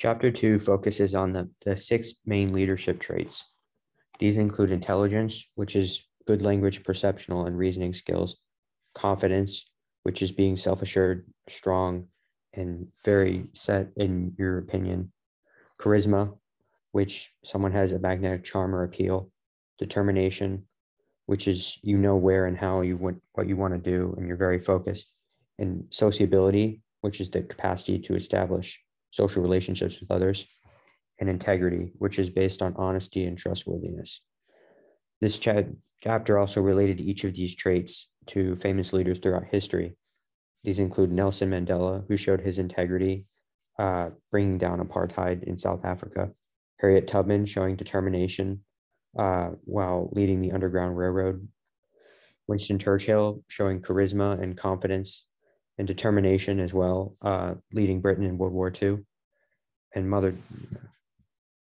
Chapter 2 focuses on the six main leadership traits. These include intelligence, which is good language, perceptual, and reasoning skills, confidence, which is being self-assured, strong, and very set in your opinion, charisma, which someone has a magnetic charm or appeal, determination, which is you know where and how you want what you want to do and you're very focused, and sociability, which is the capacity to establish social relationships with others, and integrity, which is based on honesty and trustworthiness. This chapter also related each of these traits to famous leaders throughout history. These include Nelson Mandela, who showed his integrity, bringing down apartheid in South Africa, Harriet Tubman showing determination while leading the Underground Railroad, Winston Churchill showing charisma and confidence and determination as well, leading Britain in World War II, and Mother